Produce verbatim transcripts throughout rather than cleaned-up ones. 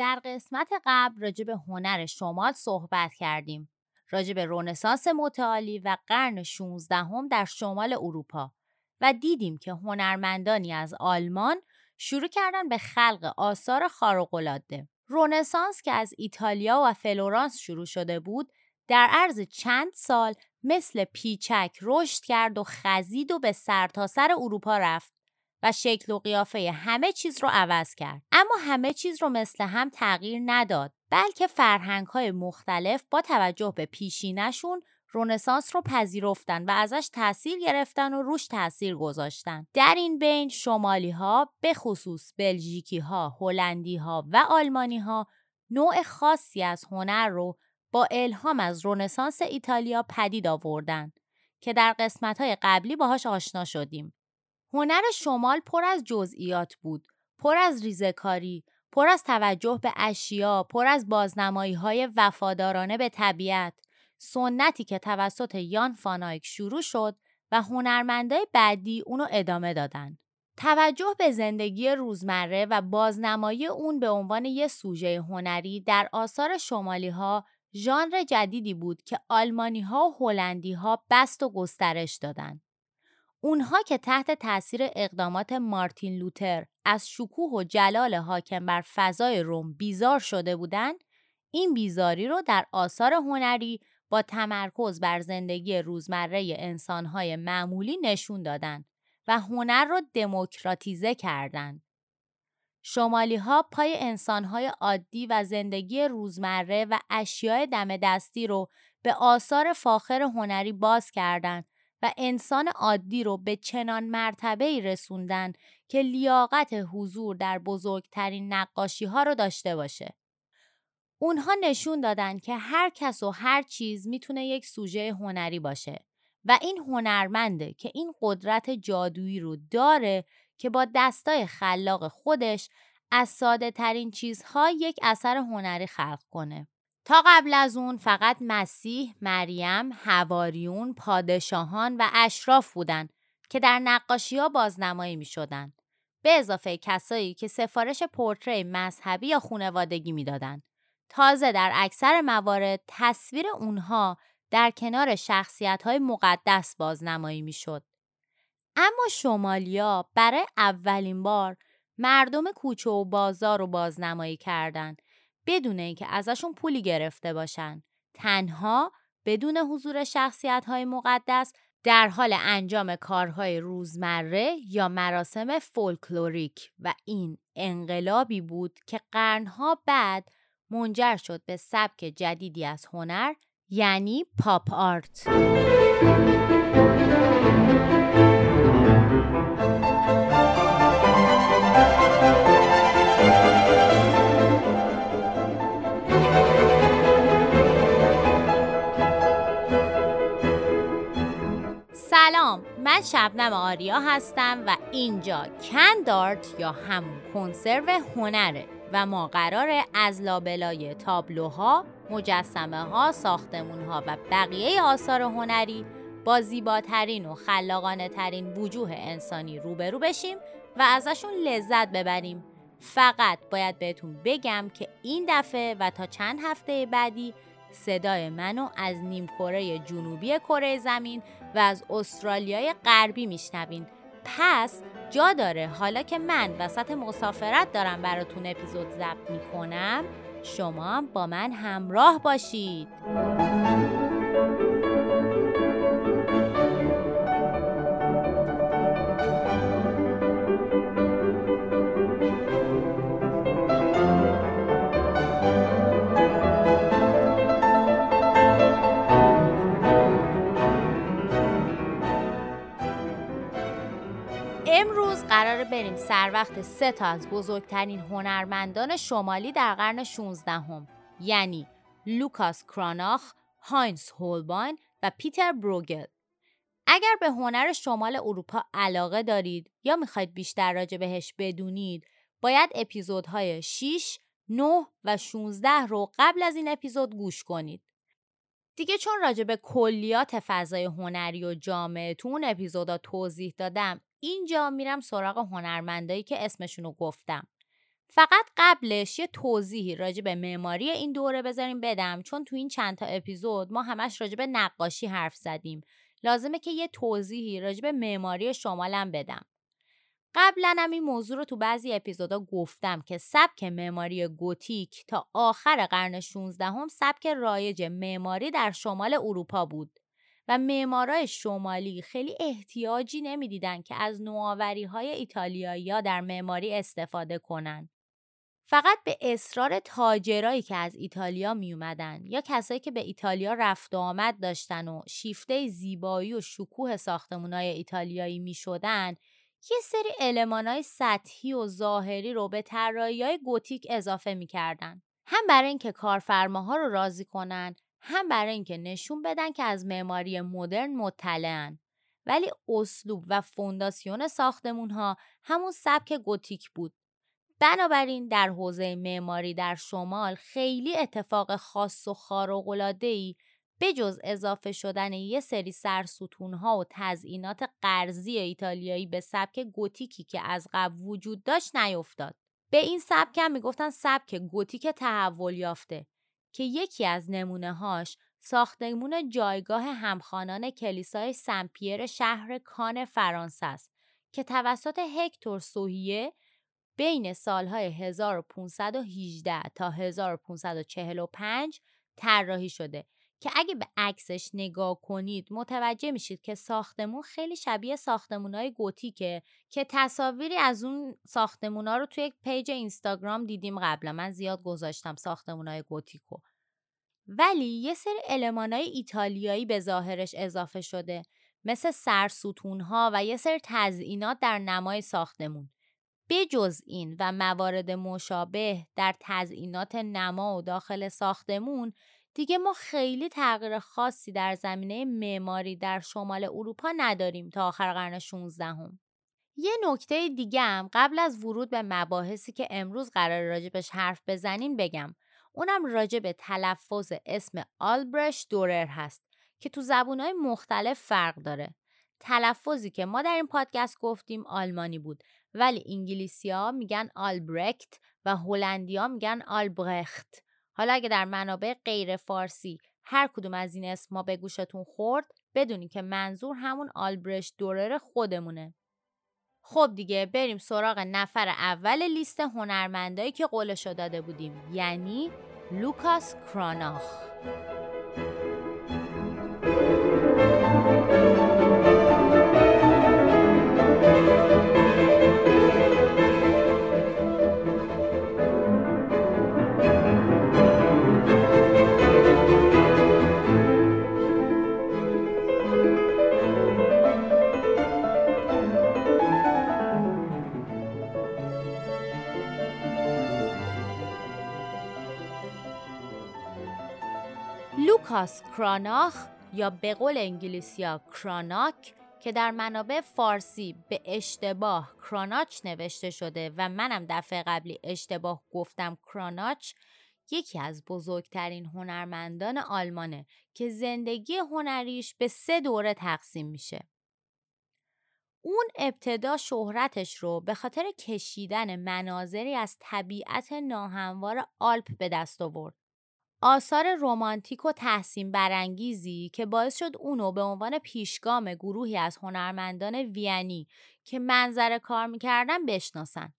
در قسمت قبل راجع به هنر شمال صحبت کردیم، راجع به رنسانس متعالی و قرن شانزدهم هم در شمال اروپا و دیدیم که هنرمندانی از آلمان شروع کردن به خلق آثار خارق‌العاده. رنسانس که از ایتالیا و فلورانس شروع شده بود، در عرض چند سال مثل پیچک رشد کرد و خزید و به سرتاسر اروپا رفت و شکل و قیافه همه چیز رو عوض کرد. اما همه چیز رو مثل هم تغییر نداد، بلکه فرهنگ‌های مختلف با توجه به پیشینشون رنسانس رو پذیرفتن و ازش تأثیر گرفتن و روش تأثیر گذاشتن. در این بین شمالی‌ها، به خصوص بلژیکی‌ها، هلندی‌ها و آلمانی‌ها، نوع خاصی از هنر رو با الهام از رنسانس ایتالیا پدید آوردن که در قسمت‌های قبلی باهاش آشنا شدیم. هنر شمال پر از جزئیات بود، پر از ریزه‌کاری، پر از توجه به اشیا، پر از بازنمایی‌های وفادارانه به طبیعت، سنتی که توسط یان فان آیک شروع شد و هنرمندای بعدی اونو ادامه دادن. توجه به زندگی روزمره و بازنمایی اون به عنوان یه سوژه هنری در آثار شمالی‌ها ژانر جدیدی بود که آلمانی‌ها و هلندی‌ها بست و گسترش دادن. اونها که تحت تاثیر اقدامات مارتین لوتر از شکوه و جلال حاکم بر فضای روم بیزار شده بودن، این بیزاری رو در آثار هنری با تمرکز بر زندگی روزمره انسانهای معمولی نشون دادن و هنر رو دموکراتیزه کردن. شمالی‌ها پای انسانهای عادی و زندگی روزمره و اشیاء دم دستی رو به آثار فاخر هنری باز کردند و انسان عادی رو به چنان مرتبه‌ای رسوندن که لیاقت حضور در بزرگترین نقاشی‌ها رو داشته باشه. اونها نشون دادن که هر کس و هر چیز میتونه یک سوژه هنری باشه و این هنرمنده که این قدرت جادویی رو داره که با دستای خلاق خودش از ساده ترین چیزها یک اثر هنری خلق کنه. تا قبل از اون فقط مسیح، مریم، حواریون، پادشاهان و اشراف بودن که در نقاشی ها بازنمایی می شدن، به اضافه کسایی که سفارش پورتری مذهبی یا خانوادگی می دادن. تازه در اکثر موارد تصویر اونها در کنار شخصیت‌های مقدس بازنمایی می‌شد. اما شمالیا برای اولین بار مردم کوچه و بازار رو بازنمایی کردند، بدون اینکه ازشون پولی گرفته باشن، تنها بدون حضور شخصیت‌های مقدس در حال انجام کارهای روزمره یا مراسم فولکلوریک. و این انقلابی بود که قرن‌ها بعد منجر شد به سبک جدیدی از هنر، یعنی پاپ آرت. سلام، من شبنم آریا هستم و اینجا کند آرت یا همون کنسرو هنره و ما قراره از لابلای تابلوها، مجسمه‌ها، ساختمون‌ها و بقیه آثار هنری با زیباترین و خلاقانه ترین وجوه انسانی روبرو بشیم و ازشون لذت ببریم. فقط باید بهتون بگم که این دفعه و تا چند هفته بعدی صدای منو از نیمکره جنوبی کره زمین و از استرالیای غربی میشنوین. پس جا داره حالا که من وسط مسافرت دارم براتون اپیزود ضبط میکنم، شما هم با من همراه باشید. قراره بریم سر وقت سه تا از بزرگترین هنرمندان شمالی در قرن شانزدهم هم، یعنی لوکاس کراناخ، هانس هولباین و پیتر بروگل. اگر به هنر شمال اروپا علاقه دارید یا میخواید بیشتر راجع بهش بدونید، باید اپیزودهای شش، نه و شانزده رو قبل از این اپیزود گوش کنید. دیگه چون راجع به کلیات فضای هنری و جامعه تو اون اپیزودا توضیح دادم، اینجا میرم سراغ هنرمندایی که اسمشون رو گفتم. فقط قبلش یه توضیحی راجع به معماری این دوره بذاریم بدم، چون تو این چند تا اپیزود ما همش راجع به نقاشی حرف زدیم. لازمه که یه توضیحی راجع به معماری شمالم بدم. قبلا هم این موضوع رو تو بعضی اپیزودا گفتم که سبک معماری گوتیک تا آخر قرن شانزدهم هم سبک رایج معماری در شمال اروپا بود و معمارای شمالی خیلی احتیاجی نمی‌دیدن که از نوآوری‌های ایتالیایی‌ها در معماری استفاده کنن. فقط به اصرار تاجرایی که از ایتالیا می اومدن یا کسایی که به ایتالیا رفت و آمد داشتن و شیفته زیبایی و شکوه ساختمان‌های ایتالیایی می شدن، یه سری المان‌های سطحی و ظاهری رو به طراحی‌های گوتیک اضافه می‌کردن، هم برای اینکه کارفرماها رو راضی کنن، هم برای اینکه نشون بدن که از معماری مدرن مطلعن. ولی اسلوب و فونداسیون ساختمان‌ها همون سبک گوتیک بود. بنابراین در حوزه معماری در شمال خیلی اتفاق خاص و خارق‌العاده‌ای به جز اضافه شدن یه سری سرستون‌ها و تزئینات قرضی ایتالیایی به سبک گوتیکی که از قبل وجود داشت نیفتاد. به این سبک هم میگفتن سبک گوتیک تحول یافته که یکی از نمونه‌هاش ساختمون جایگاه همخوانان کلیسای سن پیر شهر کان فرانسه است که توسط هکتور سوهیه بین سال‌های هزار و پانصد و هجده تا هزار و پانصد و چهل و پنج طراحی شده که اگه به عکسش نگاه کنید متوجه میشید که ساختمون خیلی شبیه ساختمونای گوتیکه که تصاویری از اون ساختمونا رو توی یک پیج اینستاگرام دیدیم قبلا. من زیاد گذاشتم ساختمونای گوتیکو. ولی یه سری المانای ایتالیایی به ظاهرش اضافه شده، مثل سرستون‌ها و یه سری تزئینات در نمای ساختمون. بجز این و موارد مشابه در تزئینات نما و داخل ساختمون دیگه ما خیلی تغییر خاصی در زمینه معماری در شمال اروپا نداریم تا آخر قرن شانزدهم هم. یه نکته دیگه هم قبل از ورود به مباحثی که امروز قرار راجبش حرف بزنیم بگم. اونم راجب تلفظ اسم آلبرشت دورر هست که تو زبان‌های مختلف فرق داره. تلفظی که ما در این پادکست گفتیم آلمانی بود، ولی انگلیسی‌ها میگن آلبرکت و هلندی‌ها میگن آلبرخت. حالا اگه در منابع غیر فارسی هر کدوم از این اسما به گوشتون خورد، بدونی که منظور همون آلبرشت دورر خودمونه. خب دیگه بریم سراغ نفر اول لیست هنرمندایی که قولشو داده بودیم، یعنی لوکاس کراناخ. لوکاس کراناخ یا به قول انگلیسی‌ها کراناک که در منابع فارسی به اشتباه کراناچ نوشته شده و منم دفعه قبلی اشتباه گفتم کراناچ، یکی از بزرگترین هنرمندان آلمانه که زندگی هنریش به سه دوره تقسیم میشه. اون ابتدا شهرتش رو به خاطر کشیدن مناظری از طبیعت ناهموار آلپ به دست آورد. آثار رمانتیک و تحسین برانگیزی که باعث شد اونو به عنوان پیشگام گروهی از هنرمندان وینی که منظره کار میکردن بشناسن.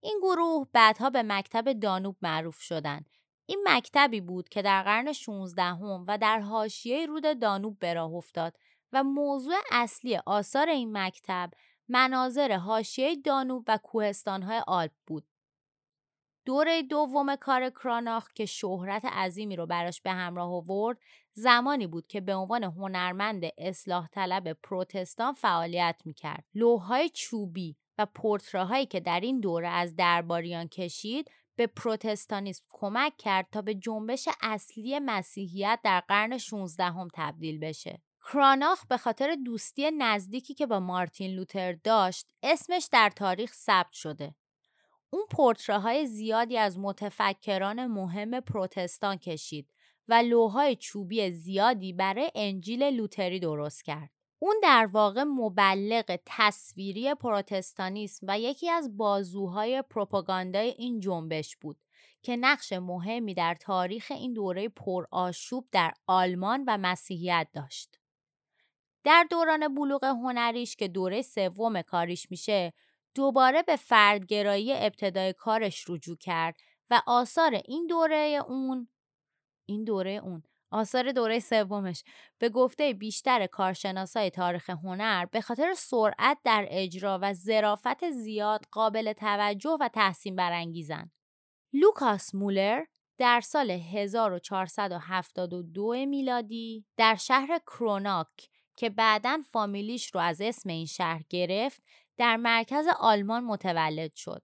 این گروه بعدها به مکتب دانوب معروف شدن. این مکتبی بود که در قرن شانزدهم هم و در حاشیه رود دانوب به راه افتاد و موضوع اصلی آثار این مکتب مناظر حاشیه دانوب و کوهستان‌های آلپ بود. دوره دوم کار کراناخ که شهرت عظیمی رو براش به همراه آورد، زمانی بود که به عنوان هنرمند اصلاح طلب پروتستان فعالیت میکرد. لوح‌های چوبی و پورترهایی که در این دوره از درباریان کشید به پروتستانیسم کمک کرد تا به جنبش اصلی مسیحیت در قرن شانزدهم هم تبدیل بشه. کراناخ به خاطر دوستی نزدیکی که با مارتین لوتر داشت، اسمش در تاریخ ثبت شده. اون پورتره‌های زیادی از متفکران مهم پروتستان کشید و لوح‌های چوبی زیادی برای انجیل لوتری درست کرد. اون در واقع مبلغ تصویری پروتستانیسم و یکی از بازوهای پروپاگاندای این جنبش بود که نقش مهمی در تاریخ این دوره پرآشوب در آلمان و مسیحیت داشت. در دوران بلوغ هنریش که دوره سوم کاریش میشه، دوباره به فردگرایی ابتدای کارش رجوع کرد و آثار این دوره اون این دوره اون آثار دوره سومش به گفته بیشتر کارشناسای تاریخ هنر به خاطر سرعت در اجرا و ظرافت زیاد قابل توجه و تحسین برانگیزن. لوکاس مولر در سال هزار و چهارصد و هفتاد و دو میلادی در شهر کروناک که بعداً فامیلیش رو از اسم این شهر گرفت، در مرکز آلمان متولد شد.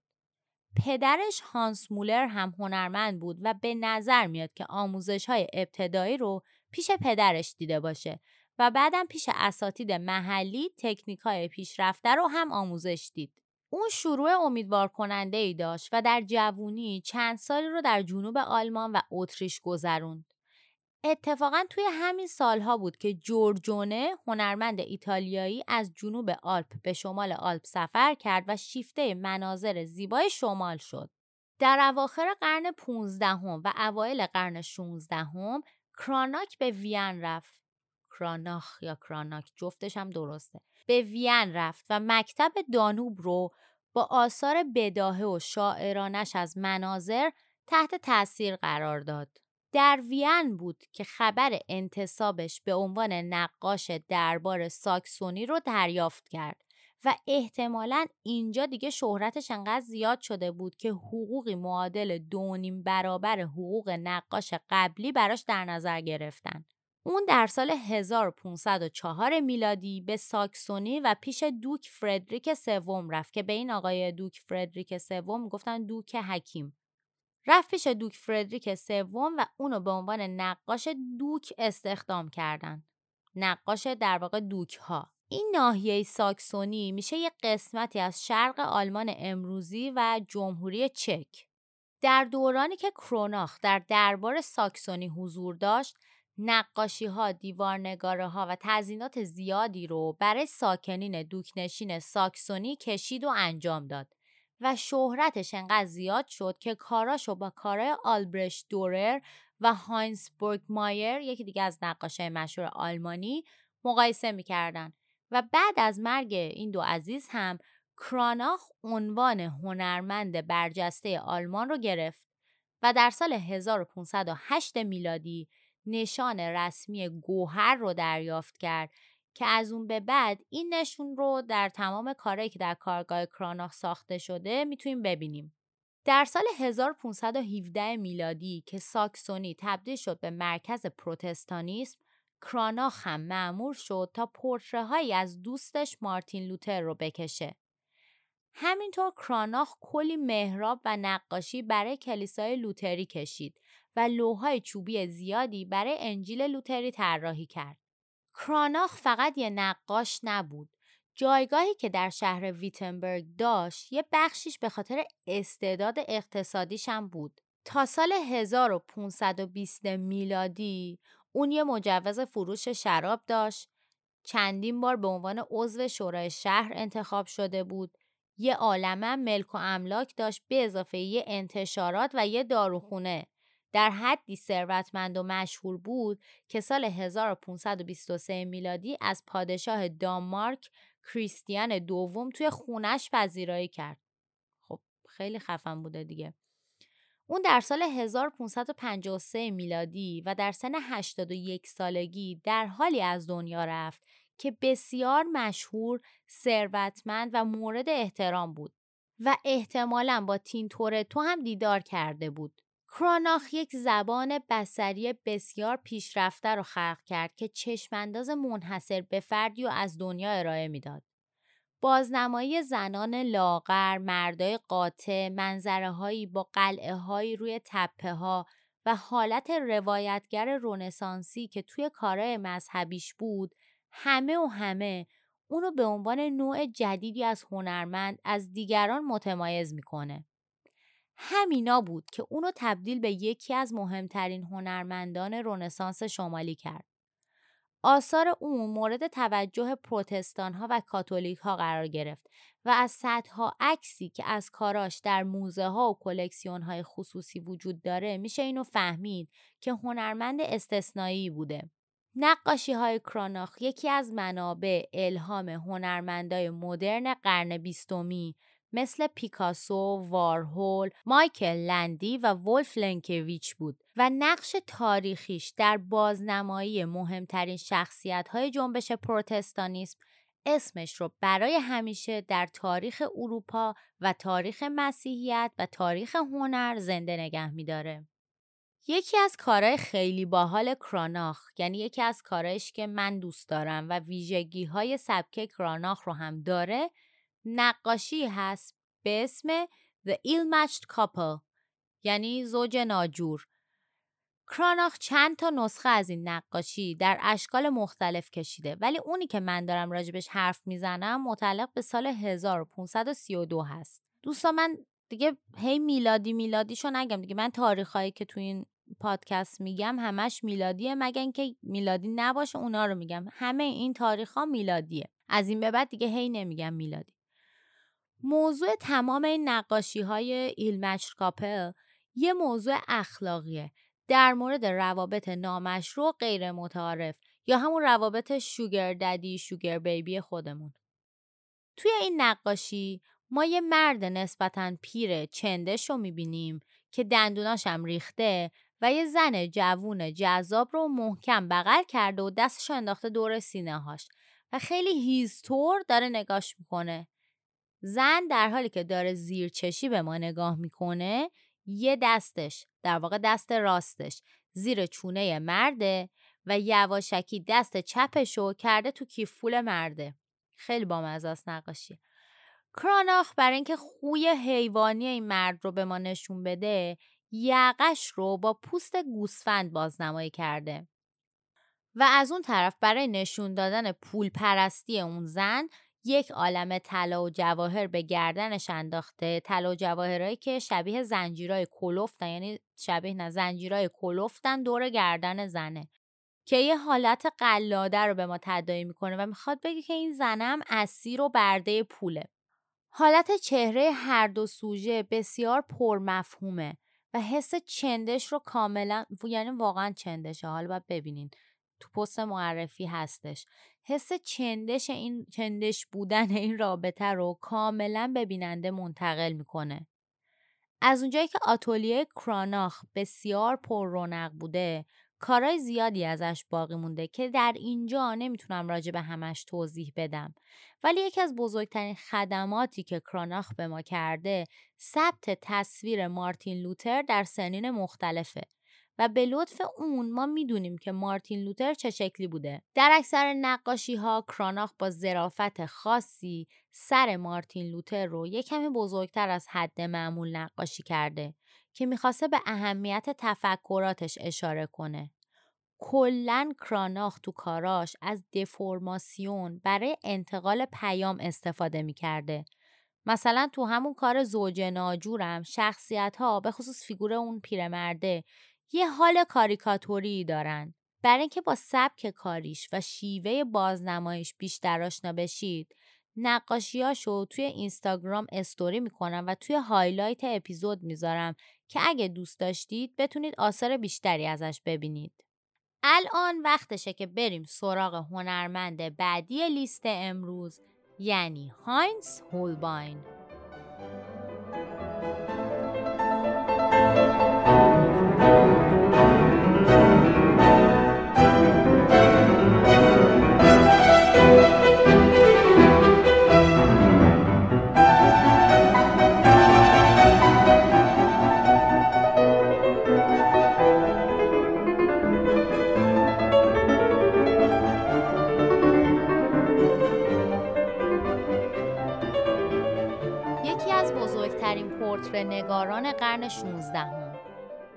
پدرش هانس مولر هم هنرمند بود و به نظر میاد که آموزش‌های ابتدایی رو پیش پدرش دیده باشه و بعداً پیش اساتید محلی تکنیک‌های پیشرفته رو هم آموزش دید. اون شروع امیدوار کننده ای داشت و در جوونی چند سالی رو در جنوب آلمان و اتریش گذروند. اتفاقاً توی همین سالها بود که جورجونه هنرمند ایتالیایی از جنوب آلپ به شمال آلپ سفر کرد و شیفته مناظر زیبای شمال شد. در اواخر قرن پانزدهم و اوایل قرن شانزدهم کراناک به وین رفت. کراناخ یا کراناک جفتش هم درسته. به وین رفت و مکتب دانوب رو با آثار بداهه و شاعرانش از مناظر تحت تأثیر قرار داد. در وین بود که خبر انتصابش به عنوان نقاش دربار ساکسونی رو دریافت کرد و احتمالاً اینجا دیگه شهرتش انقدر زیاد شده بود که حقوقی معادل دونیم برابر حقوق نقاش قبلی براش در نظر گرفتن. اون در سال هزار و پانصد و چهار میلادی به ساکسونی و پیش دوک فردریک سوم رفت که به این آقای دوک فردریک سوم گفتن دوک حکیم. رفت پیش دوک فردریک سوم و اونو به عنوان نقاش دوک استخدام کردن. نقاش در واقع دوک ها. این ناحیه ساکسونی میشه یک قسمتی از شرق آلمان امروزی و جمهوری چک. در دورانی که کروناخ در دربار ساکسونی حضور داشت، نقاشی ها، دیوارنگاره ها و تزیینات زیادی رو برای ساکنین دوکنشین ساکسونی کشید و انجام داد و شهرتش انقدر زیاد شد که کاراشو با کارای آلبرشت دورر و هاینز برگمایر، یکی دیگه از نقاشای مشهور آلمانی، مقایسه میکردن و بعد از مرگ این دو عزیز هم کراناخ عنوان هنرمند برجسته آلمان رو گرفت و در سال هزار و پانصد و هشت میلادی نشان رسمی گوهر رو دریافت کرد که از اون به بعد این نشون رو در تمام کارهایی که در کارگاه کراناخ ساخته شده میتونیم ببینیم. در سال هزار و پانصد و هفده میلادی که ساکسونی تبدیل شد به مرکز پروتستانیسم، کراناخ هم مأمور شد تا پورتره‌هایی از دوستش مارتین لوتر رو بکشه. همینطور کراناخ کلی محراب و نقاشی برای کلیسای لوتری کشید و لوح‌های چوبی زیادی برای انجیل لوتری طراحی کرد. کراناخ فقط یه نقاش نبود. جایگاهی که در شهر ویتنبرگ داشت یه بخشیش به خاطر استعداد اقتصادیش هم بود. تا سال هزار و پانصد و بیست میلادی اون یه مجوز فروش شراب داشت، چندین بار به عنوان عضو شورای شهر انتخاب شده بود، یه عالمه ملک و املاک داشت به اضافه یه انتشارات و یه داروخونه. در حدی ثروتمند و مشهور بود که سال هزار و پانصد و بیست و سه میلادی از پادشاه دانمارک کریستیان دوم توی خونش پذیرایی کرد. خب خیلی خفن بوده دیگه. اون در سال هزار و پانصد و پنجاه و سه میلادی و در سن هشتاد و یک سالگی در حالی از دنیا رفت که بسیار مشهور، ثروتمند و مورد احترام بود و احتمالاً با تینتورتو هم دیدار کرده بود. کراناخ یک زبان بصری بسیار پیشرفته رو خلق کرد که چشمانداز منحصر به فردی رو از دنیا ارائه میداد. بازنمایی زنان لاغر، مردای قاطع، منظرهایی با قلعه هایی روی تپه ها و حالت روایتگر رنسانسی که توی کارهای مذهبیش بود، همه و همه اونو به عنوان نوع جدیدی از هنرمند از دیگران متمایز میکنه. همینا بود که اونو تبدیل به یکی از مهمترین هنرمندان رنسانس شمالی کرد. آثار او مورد توجه پروتستان‌ها و کاتولیک‌ها قرار گرفت و از صدها عکسی که از کاراش در موزه‌ها و کلکسیون‌های خصوصی وجود داره میشه اینو فهمید که هنرمند استثنایی بوده. نقاشی‌های کراناخ یکی از منابع الهام هنرمندای مدرن قرن بیستمی مثل پیکاسو، وارهول، مایکل لندی و ولف لنکویچ بود و نقش تاریخیش در بازنمایی مهمترین شخصیت‌های جنبش پروتستانیسم اسمش رو برای همیشه در تاریخ اروپا و تاریخ مسیحیت و تاریخ هنر زنده نگه می‌داره. یکی از کارهای خیلی باحال کراناخ، یعنی یکی از کارهایش که من دوست دارم و ویژگی‌های سبک کراناخ رو هم داره، نقاشی هست به اسم The Ill-Matched Couple، یعنی زوج ناجور. کراناخ چند تا نسخه از این نقاشی در اشکال مختلف کشیده، ولی اونی که من دارم راجبش حرف میزنم متعلق به سال هزار و پانصد و سی و دو هست. دوستان من دیگه هی میلادی میلادیشو نگم دیگه، من تاریخایی که تو این پادکست میگم همش میلادیه، مگر اینکه میلادی نباشه اونا رو میگم. همه این تاریخ‌ها میلادیه، از این به بعد دیگه هی نمیگم میلادی. موضوع تمام این نقاشی‌های ایلمچ کاپل یه موضوع اخلاقیه در مورد روابط نامشروع غیر متعارف یا همون روابط شوگر ددی شوگر بیبی خودمون. توی این نقاشی ما یه مرد نسبتاً پیر چندش رو میبینیم که دندوناش هم ریخته و یه زن جوون جذاب رو محکم بغل کرده و دستش انداخته دور سینه هاش و خیلی هیزطور داره نگاش میکنه. زن در حالی که داره زیر چشی به ما نگاه میکنه، یه دستش، در واقع دست راستش، زیر چونه مرده و یواشکی دست چپشو کرده تو کیف پول مرده. خیلی بامزه است نقاشی. کراناخ برای اینکه خوی حیوانی این مرد رو به ما نشون بده، یقش رو با پوست گوسفند بازنمایی کرده و از اون طرف برای نشون دادن پول پرستی اون زن یک عالمه طلا و جواهر به گردنش انداخته، طلا و جواهرایی که شبیه زنجیرای کلفتن، یعنی شبیه نه زنجیرای کلفتن دور گردن زنه که یه حالت قلاده رو به ما تداعی میکنه و میخواد بگه که این زنم اسیر و برده پوله. حالت چهره هر دو سوژه بسیار پرمفهومه و حس چندش رو کاملا، یعنی واقعا چندشه، حالا باید ببینین تو پست معرفی هستش، حس چندش این چندش بودن این رابطه رو کاملا به بیننده منتقل میکنه. از اونجایی که آتلیه کراناخ بسیار پر رونق بوده، کارهای زیادی ازش باقی مونده که در اینجا نمیتونم راجع به همش توضیح بدم، ولی یکی از بزرگترین خدماتی که کراناخ به ما کرده ثبت تصویر مارتین لوتر در سنین مختلفه و به لطف اون ما میدونیم که مارتین لوتر چه شکلی بوده. در اکثر نقاشی ها کراناخ با ظرافت خاصی سر مارتین لوتر رو یک کمی بزرگتر از حد معمول نقاشی کرده که میخواسته به اهمیت تفکراتش اشاره کنه. کلاً کراناخ تو کاراش از دفرماسیون برای انتقال پیام استفاده میکرده. مثلا تو همون کار زوج ناجورم شخصیت ها به خصوص فیگور اون پیرمرده یه حال کاریکاتوری دارن. برای اینکه با سبک کاریش و شیوه بازنمایش بیشتر آشنا بشید، نقاشیاشو توی اینستاگرام استوری میکنم و توی هایلایت اپیزود میذارم که اگه دوست داشتید بتونید آثار بیشتری ازش ببینید. الان وقتشه که بریم سراغ هنرمند بعدی لیست امروز، یعنی هانس هولباین. نگاران قرن شانزدهم هم.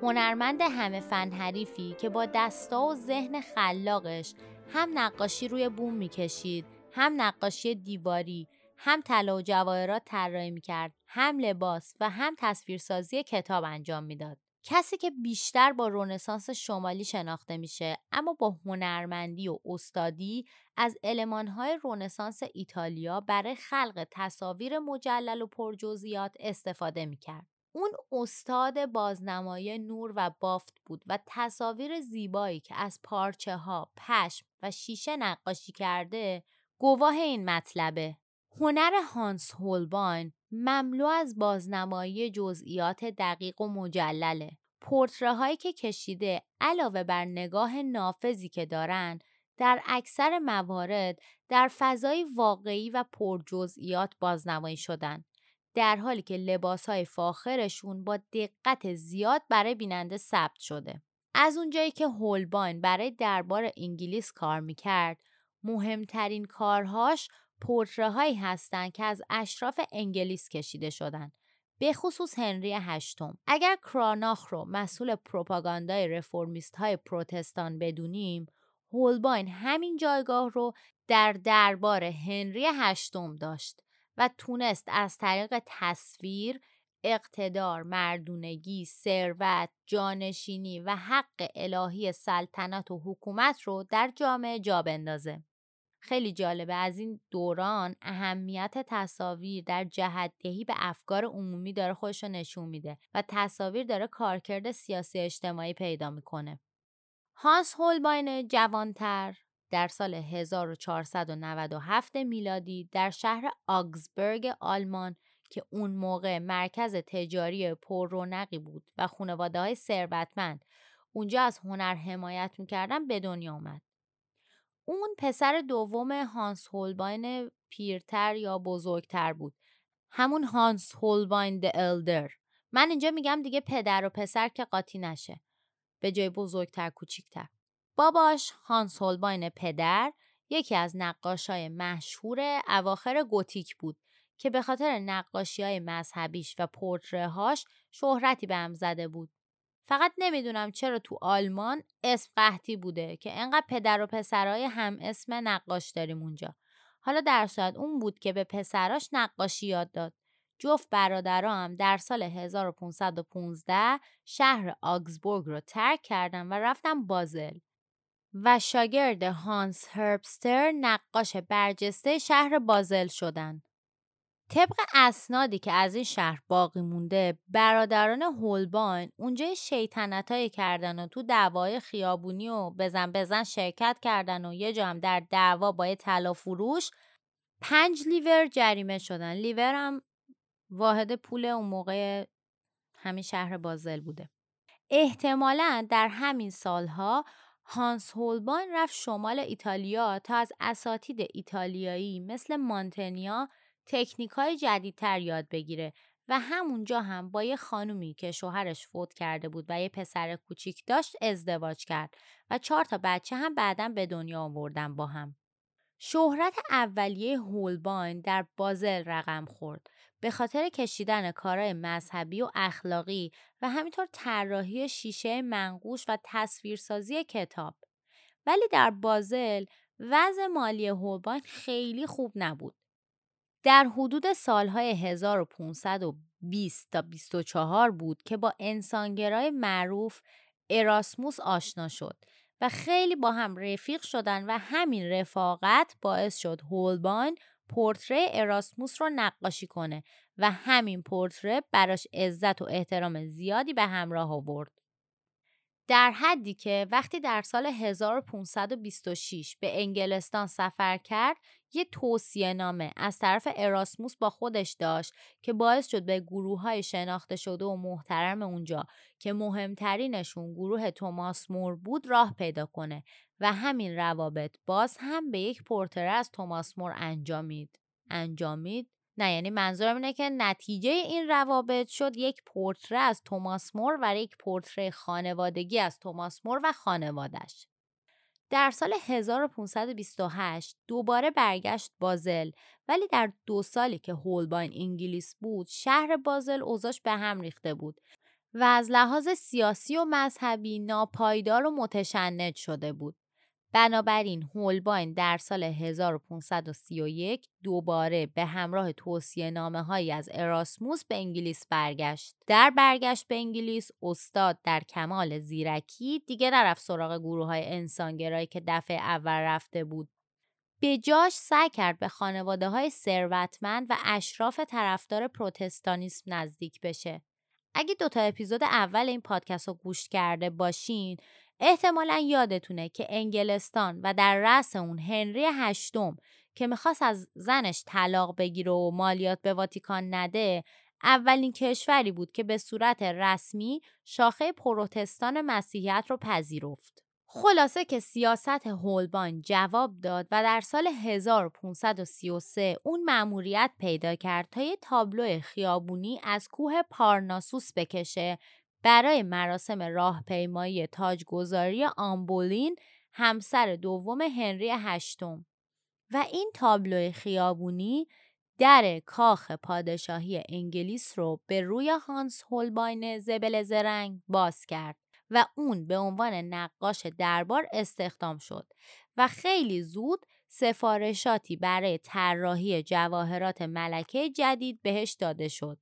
هنرمند همه فن حریفی که با دستا و ذهن خلاقش هم نقاشی روی بوم میکشید، هم نقاشی دیواری، هم طلا و جواهرات طراحی میکرد، هم لباس و هم تصویرسازی کتاب انجام میداد. کسی که بیشتر با رنسانس شمالی شناخته میشه، اما با هنرمندی و استادی از المان‌های رنسانس ایتالیا برای خلق تصاویر مجلل و پرجزئیات استفاده میکرد. اون استاد بازنمایی نور و بافت بود و تصاویر زیبایی که از پارچه ها، پشم و شیشه نقاشی کرده گواه این مطلبه. هنر هانس هولباین مملو از بازنمایی جزئیات دقیق و مجلله. پورتره‌هایی که کشیده علاوه بر نگاه نافذی که دارن، در اکثر موارد در فضای واقعی و پرجزئیات بازنمایی شدن، در حالی که لباس‌های فاخرشون با دقت زیاد برای بیننده ثبت شده. از اونجایی که هولباین برای دربار انگلیس کار میکرد، مهمترین کارهاش پورتره‌هایی هستند که از اشراف انگلیس کشیده شدند، به خصوص هنری هشتم. اگر کراناخ رو مسئول پروپاگاندای رفرمیست‌های پروتستان بدونیم، هولباین همین جایگاه رو در دربار هنری هشتم داشت و تونست از طریق تصویر، اقتدار، مردونگی، ثروت، جانشینی و حق الهی سلطنت و حکومت رو در جامعه جا بندازه. خیلی جالبه از این دوران اهمیت تصاویر در جهت‌دهی به افکار عمومی داره خودش رو نشون میده و تصاویر داره کارکرد سیاسی اجتماعی پیدا میکنه. هانس هولباین جوانتر در سال هزار و چهارصد و نود و هفت میلادی در شهر آگزبرگ آلمان که اون موقع مرکز تجاری پررونقی بود و خانواده‌های ثروتمند اونجا از هنر حمایت میکردن به دنیا اومد. اون پسر دوم هانس هولباین پیرتر یا بزرگتر بود، همون هانس هولباین د الدر. من اینجا میگم دیگه پدر و پسر که قاطی نشه، به جای بزرگتر کوچیکتر. باباش هانس هولباین پدر یکی از نقاشای مشهور اواخر گوتیک بود که به خاطر نقاشی‌های مذهبیش و پورترهاش شهرتی به هم زده بود. فقط نمیدونم چرا تو آلمان اسم قحطی بوده که انقدر پدر و پسرای هم اسم نقاش داریم اونجا. حالا در صورت اون بود که به پسراش نقاشی یاد داد. جفت برادرها هم در سال هزار و پانصد و پانزده شهر آگزبورگ رو ترک کردن و رفتن بازل و شاگرد هانس هربستر نقاش برجسته شهر بازل شدن. طبق اسنادی که از این شهر باقی مونده، برادران هولباین اونجا شیطنتایی کردن و تو دعوای خیابونی و بزن بزن شرکت کردن و یه جا هم در دعوا با یه طلا فروش پنج لیور جریمه شدن. لیور هم واحد پول اون موقع همین شهر بازل بوده. احتمالاً در همین سالها هانس هولباین رفت شمال ایتالیا تا از اساتید ایتالیایی مثل مانتنیا تکنیک‌های جدیدتر یاد بگیره و همونجا هم با یه خانومی که شوهرش فوت کرده بود و یه پسر کوچیک داشت ازدواج کرد و چهار تا بچه هم بعداً به دنیا آوردن با هم. شهرت اولیه هولباین در بازل رقم خورد به خاطر کشیدن کارهای مذهبی و اخلاقی و همینطور طراحی شیشه منقوش و تصویرسازی کتاب. ولی در بازل وضع مالی هولباین خیلی خوب نبود. در حدود سالهای هزار و پانصد و بیست تا بیست و چهار بود که با انسانگرای معروف اراسموس آشنا شد و خیلی با هم رفیق شدن و همین رفاقت باعث شد هولباین پورتره اراسموس رو نقاشی کنه و همین پورتره براش عزت و احترام زیادی به همراه آورد. در حدی که وقتی در سال هزار و پانصد و بیست و شش به انگلستان سفر کرد، یه توصیه نامه از طرف اراسموس با خودش داشت که باعث شد به گروه‌های شناخته شده و محترم اونجا که مهمترینشون گروه توماس مور بود راه پیدا کنه و همین روابط باز هم به یک پورتره از توماس مور انجامید. انجامید؟ نه، یعنی منظورم اینه که نتیجه این روابط شد یک پورتره از توماس مور و یک پورتره خانوادگی از توماس مور و خانوادش. در سال هزار و پانصد و بیست و هشت دوباره برگشت بازل، ولی در دو سالی که هولباین انگلیس بود، شهر بازل اوضاعش به هم ریخته بود و از لحاظ سیاسی و مذهبی ناپایدار و متشنج شده بود. بنابراین هولباین در سال هزار و پانصد و سی و یک دوباره به همراه توصیه نامه هایی از اراسموس به انگلیس برگشت. در برگشت به انگلیس استاد در کمال زیرکی دیگه نرفت سراغ گروه های انسانگرایی که دفعه اول رفته بود. به جاش سعی کرد به خانواده های ثروتمند و اشراف طرفدار پروتستانیسم نزدیک بشه. اگه دوتا اپیزود اول این پادکست رو گوش کرده باشین، احتمالاً یادتونه که انگلستان و در رأس اون هنری هشتم که میخواست از زنش طلاق بگیره و مالیات به واتیکان نده، اولین کشوری بود که به صورت رسمی شاخه پروتستان مسیحیت رو پذیرفت. خلاصه که سیاست هولباین جواب داد و در سال هزار و پانصد و سی و سه اون مأموریت پیدا کرد تا یه تابلو خیابونی از کوه پارناسوس بکشه برای مراسم راهپیمایی تاجگذاری آن بولین، همسر دوم هنری هشتم. و این تابلو خیابونی در کاخ پادشاهی انگلیس رو به روی هانس هولباین زبل زرنگ باز کرد و اون به عنوان نقاش دربار استخدام شد و خیلی زود سفارشاتی برای طراحی جواهرات ملکه جدید بهش داده شد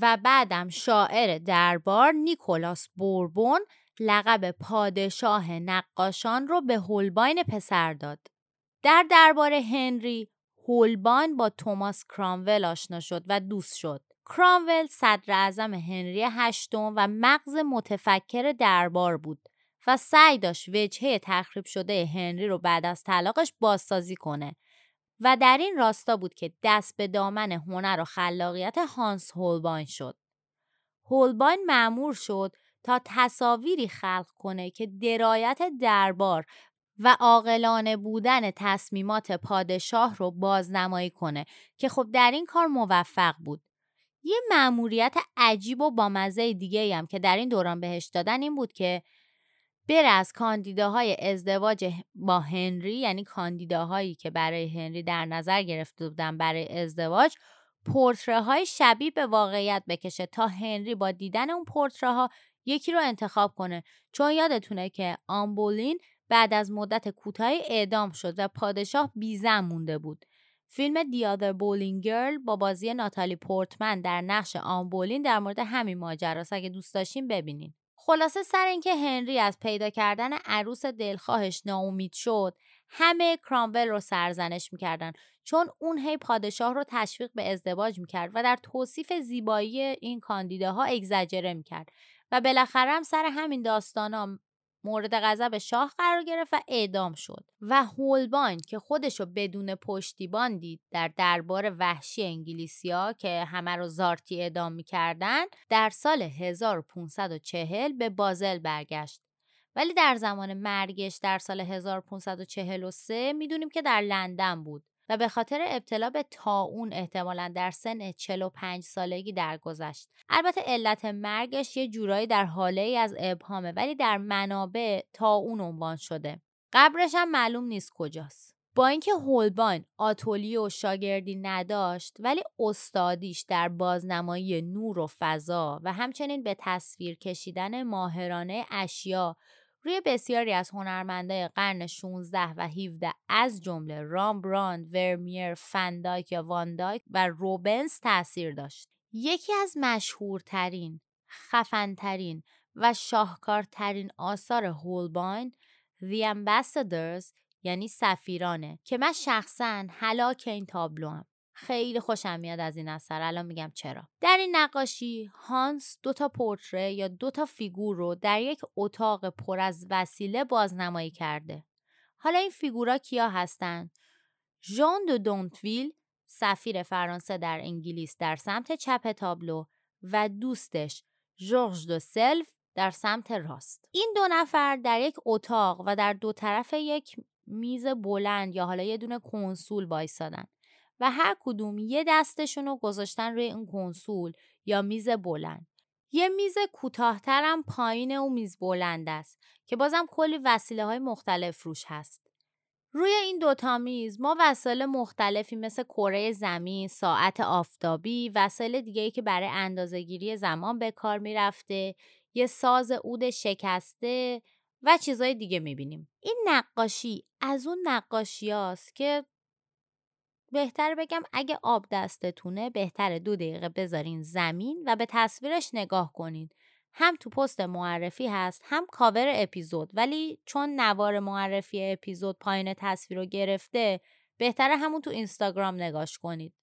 و بعدم شاعر دربار نیکولاس بوربون لقب پادشاه نقاشان رو به هولباین پسر داد. در دربار هنری، هولباین با توماس کرامول آشنا شد و دوست شد. کرامول صدر اعظم هنری هشتم و مغز متفکر دربار بود و سعی داشت وجهه تخریب شده هنری رو بعد از طلاقش بازسازی کنه و در این راستا بود که دست به دامن هنر و خلاقیت هانس هولباین شد. هولباین مأمور شد تا تصاویری خلق کنه که درایت دربار و عاقلانه بودن تصمیمات پادشاه رو بازنمایی کنه که خب در این کار موفق بود. یه مأموریت عجیب و با مزه دیگه هم که در این دوران بهش دادن این بود که بره از کاندیداهای ازدواج با هنری، یعنی کاندیداهایی که برای هنری در نظر گرفته بودن برای ازدواج، پورتره های شبیه به واقعیت بکشه تا هنری با دیدن اون پورتره ها یکی رو انتخاب کنه. چون یادتونه که آن بولین بعد از مدت کوتاهی اعدام شد و پادشاه بی‌زن مونده بود. فیلم دی آذر بولینگ گرل با بازی ناتالی پورتمن در نقش آن بولین در مورد همین ماجراست، اگه دوست داشتین ببینین. خلاصه سر اینکه هنری از پیدا کردن عروس دلخواهش ناامید شد، همه کرامول رو سرزنش میکردن چون اون هی پادشاه رو تشویق به ازدواج میکرد و در توصیف زیبایی این کاندیداها اگزاجره میکرد و بالاخره هم سر همین داستانا مورد غضب شاه قرار گرفت و اعدام شد. و هولباین که خودشو بدون پشتیبان دید در دربار وحشی انگلیسیا که همه رو زارتی اعدام می‌کردن، در سال هزار و پانصد و چهل به بازل برگشت. ولی در زمان مرگش در سال هزار و پانصد و چهل و سه میدونیم که در لندن بود و به خاطر ابتلا به طاعون احتمالاً در سن چهل و پنج سالگی درگذشت. البته علت مرگش یه جورایی در حاله‌ای از ابهامه، ولی در منابع طاعون عنوان شده. قبرش هم معلوم نیست کجاست. با اینکه هولباین آتلیه و شاگردی نداشت، ولی استادیش در بازنمایی نور و فضا و همچنین به تصویر کشیدن ماهرانه اشیا روی بسیاری از هنرمندای قرن شانزده و هفده از جمله رامبراند، ورمیر، فان دایک یا وان دایک و روبنز تأثیر داشت. یکی از مشهورترین، خفنترین و شاهکارترین آثار هولباین The Ambassadors، یعنی سفیرانه که من شخصاً هلاک این تابلوام. خیلی خوشم میاد از این اثر، الان میگم چرا. در این نقاشی هانس دو تا پورتره یا دو تا فیگور رو در یک اتاق پر از وسیله بازنمایی کرده. حالا این فیگورا کیا هستن؟ ژان دو دونتویل، سفیر فرانسه در انگلیس در سمت چپ تابلو و دوستش ژورژ دو سلف در سمت راست. این دو نفر در یک اتاق و در دو طرف یک میز بلند یا حالا یه دونه کنسول وایسادن و هر کدوم یه دستشون رو گذاشتن روی این کنسول یا میز بلند. یه میز کوتاه‌تر هم پایین اون میز بلند است که بازم کلی وسایل مختلف روش هست. روی این دوتا میز ما وسایل مختلفی مثل کره زمین، ساعت آفتابی، وسایل دیگه‌ای که برای اندازه‌گیری زمان به کار می‌رفته، یه ساز عود شکسته و چیزای دیگه میبینیم. این نقاشی از اون نقاشی هاست که بهتر بگم اگه آب دستتونه بهتره دو دقیقه بذارین زمین و به تصویرش نگاه کنین. هم تو پست معرفی هست هم کاور اپیزود، ولی چون نوار معرفی اپیزود پایین تصویر رو گرفته بهتره همون تو اینستاگرام نگاش کنید.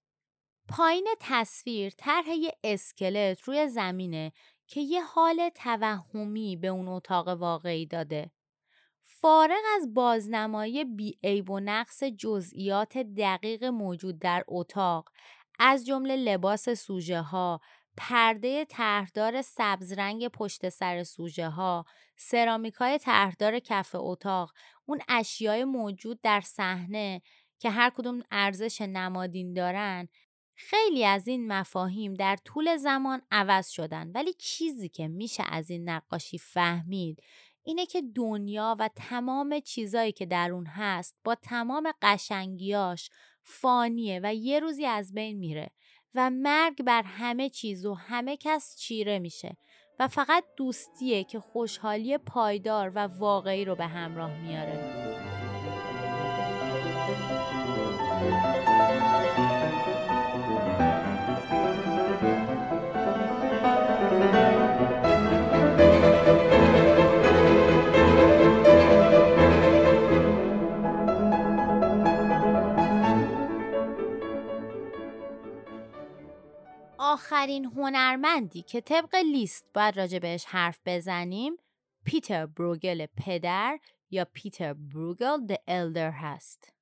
پایین تصویر طرح یه اسکلت روی زمینه که یه حال توهمی به اون اتاق واقعی داده. فارغ از بازنمایی بی‌عیب و نقص جزئیات دقیق موجود در اتاق، از جمله لباس سوژه ها، پرده طرحدار سبز رنگ پشت سر سوژه ها، سرامیکای طرحدار کف اتاق، اون اشیای موجود در صحنه که هر کدوم ارزش نمادین دارن، خیلی از این مفاهیم در طول زمان عوض شدن، ولی چیزی که میشه از این نقاشی فهمید اینه که دنیا و تمام چیزایی که در اون هست با تمام قشنگیاش فانیه و یه روزی از بین میره و مرگ بر همه چیز و همه کس چیره میشه و فقط دوستیه که خوشحالی پایدار و واقعی رو به همراه میاره. آخرین هنرمندی که طبق لیست باید راجع بهش حرف بزنیم پیتر بروگل پدر یا پیتر بروگل the elder هست.